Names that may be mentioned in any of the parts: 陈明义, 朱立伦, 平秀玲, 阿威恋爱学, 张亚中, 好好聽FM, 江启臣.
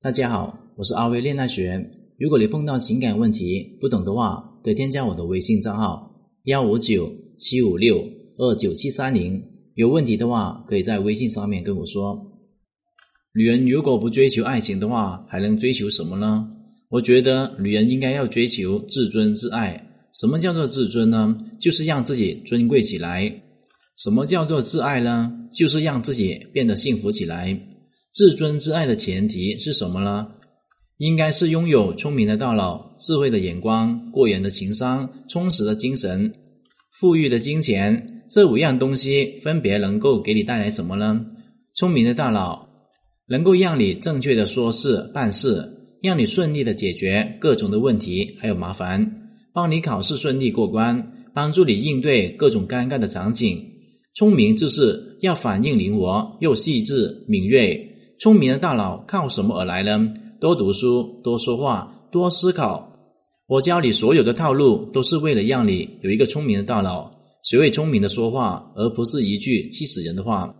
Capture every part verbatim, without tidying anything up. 大家好，我是阿威恋爱学。如果你碰到情感问题不懂的话，可以添加我的微信账号一五九七五六二九七三零，有问题的话可以在微信上面跟我说。女人如果不追求爱情的话，还能追求什么呢？我觉得女人应该要追求自尊自爱。什么叫做自尊呢？就是让自己尊贵起来。什么叫做自爱呢？就是让自己变得幸福起来。自尊自爱的前提是什么呢？应该是拥有聪明的大脑、智慧的眼光、过人的情商、充实的精神、富裕的金钱。这五样东西分别能够给你带来什么呢？聪明的大脑能够让你正确的说事办事，让你顺利的解决各种的问题还有麻烦，帮你考试顺利过关，帮助你应对各种尴尬的场景。聪明就是要反应灵活又细致敏锐。聪明的大脑靠什么而来呢？多读书，多说话，多思考。我教你所有的套路都是为了让你有一个聪明的大脑，学会聪明的说话，而不是一句气死人的话。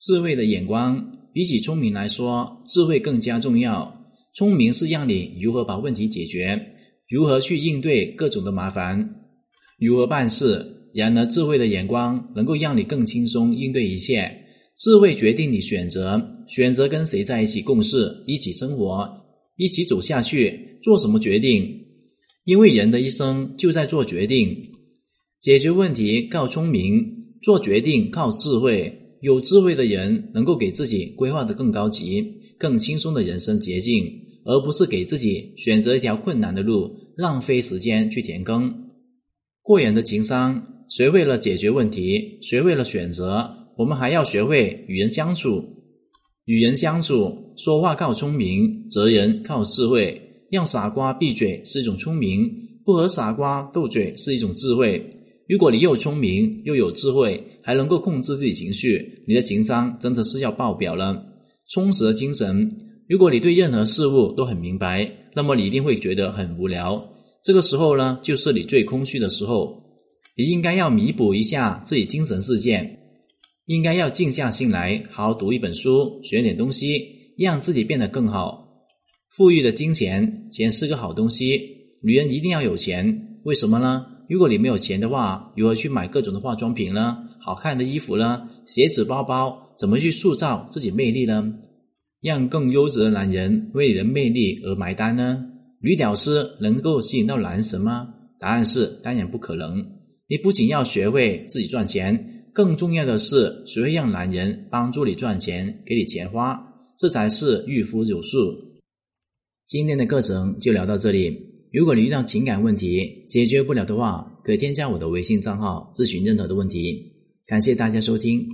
智慧的眼光，比起聪明来说，智慧更加重要。聪明是让你如何把问题解决，如何去应对各种的麻烦，如何办事。然而智慧的眼光能够让你更轻松应对一切。智慧决定你选择，选择跟谁在一起共事，一起生活，一起走下去，做什么决定。因为人的一生就在做决定，解决问题靠聪明，做决定靠智慧。有智慧的人能够给自己规划得更高级、更轻松的人生捷径，而不是给自己选择一条困难的路，浪费时间去填坑。过人的情商，学会了解决问题，学会了选择，我们还要学会与人相处。与人相处，说话靠聪明，责人靠智慧。让傻瓜闭嘴是一种聪明，不和傻瓜斗嘴是一种智慧。如果你又聪明又有智慧，还能够控制自己情绪，你的情商真的是要爆表了。充实的精神，如果你对任何事物都很明白，那么你一定会觉得很无聊。这个时候呢，就是你最空虚的时候，你应该要弥补一下自己精神世界。应该要静下心来，好好读一本书，学点东西，让自己变得更好。富裕的金钱，钱是个好东西，女人一定要有钱。为什么呢？如果你没有钱的话，如何去买各种的化妆品呢？好看的衣服呢？鞋子、包包，怎么去塑造自己魅力呢？让更优质的男人为你的魅力而埋单呢？女屌丝能够吸引到男神吗？答案是当然不可能。你不仅要学会自己赚钱，更重要的是学会让男人帮助你赚钱，给你钱花，这才是御夫有术。今天的课程就聊到这里，如果你遇到情感问题解决不了的话，可以添加我的微信账号咨询任何的问题。感谢大家收听。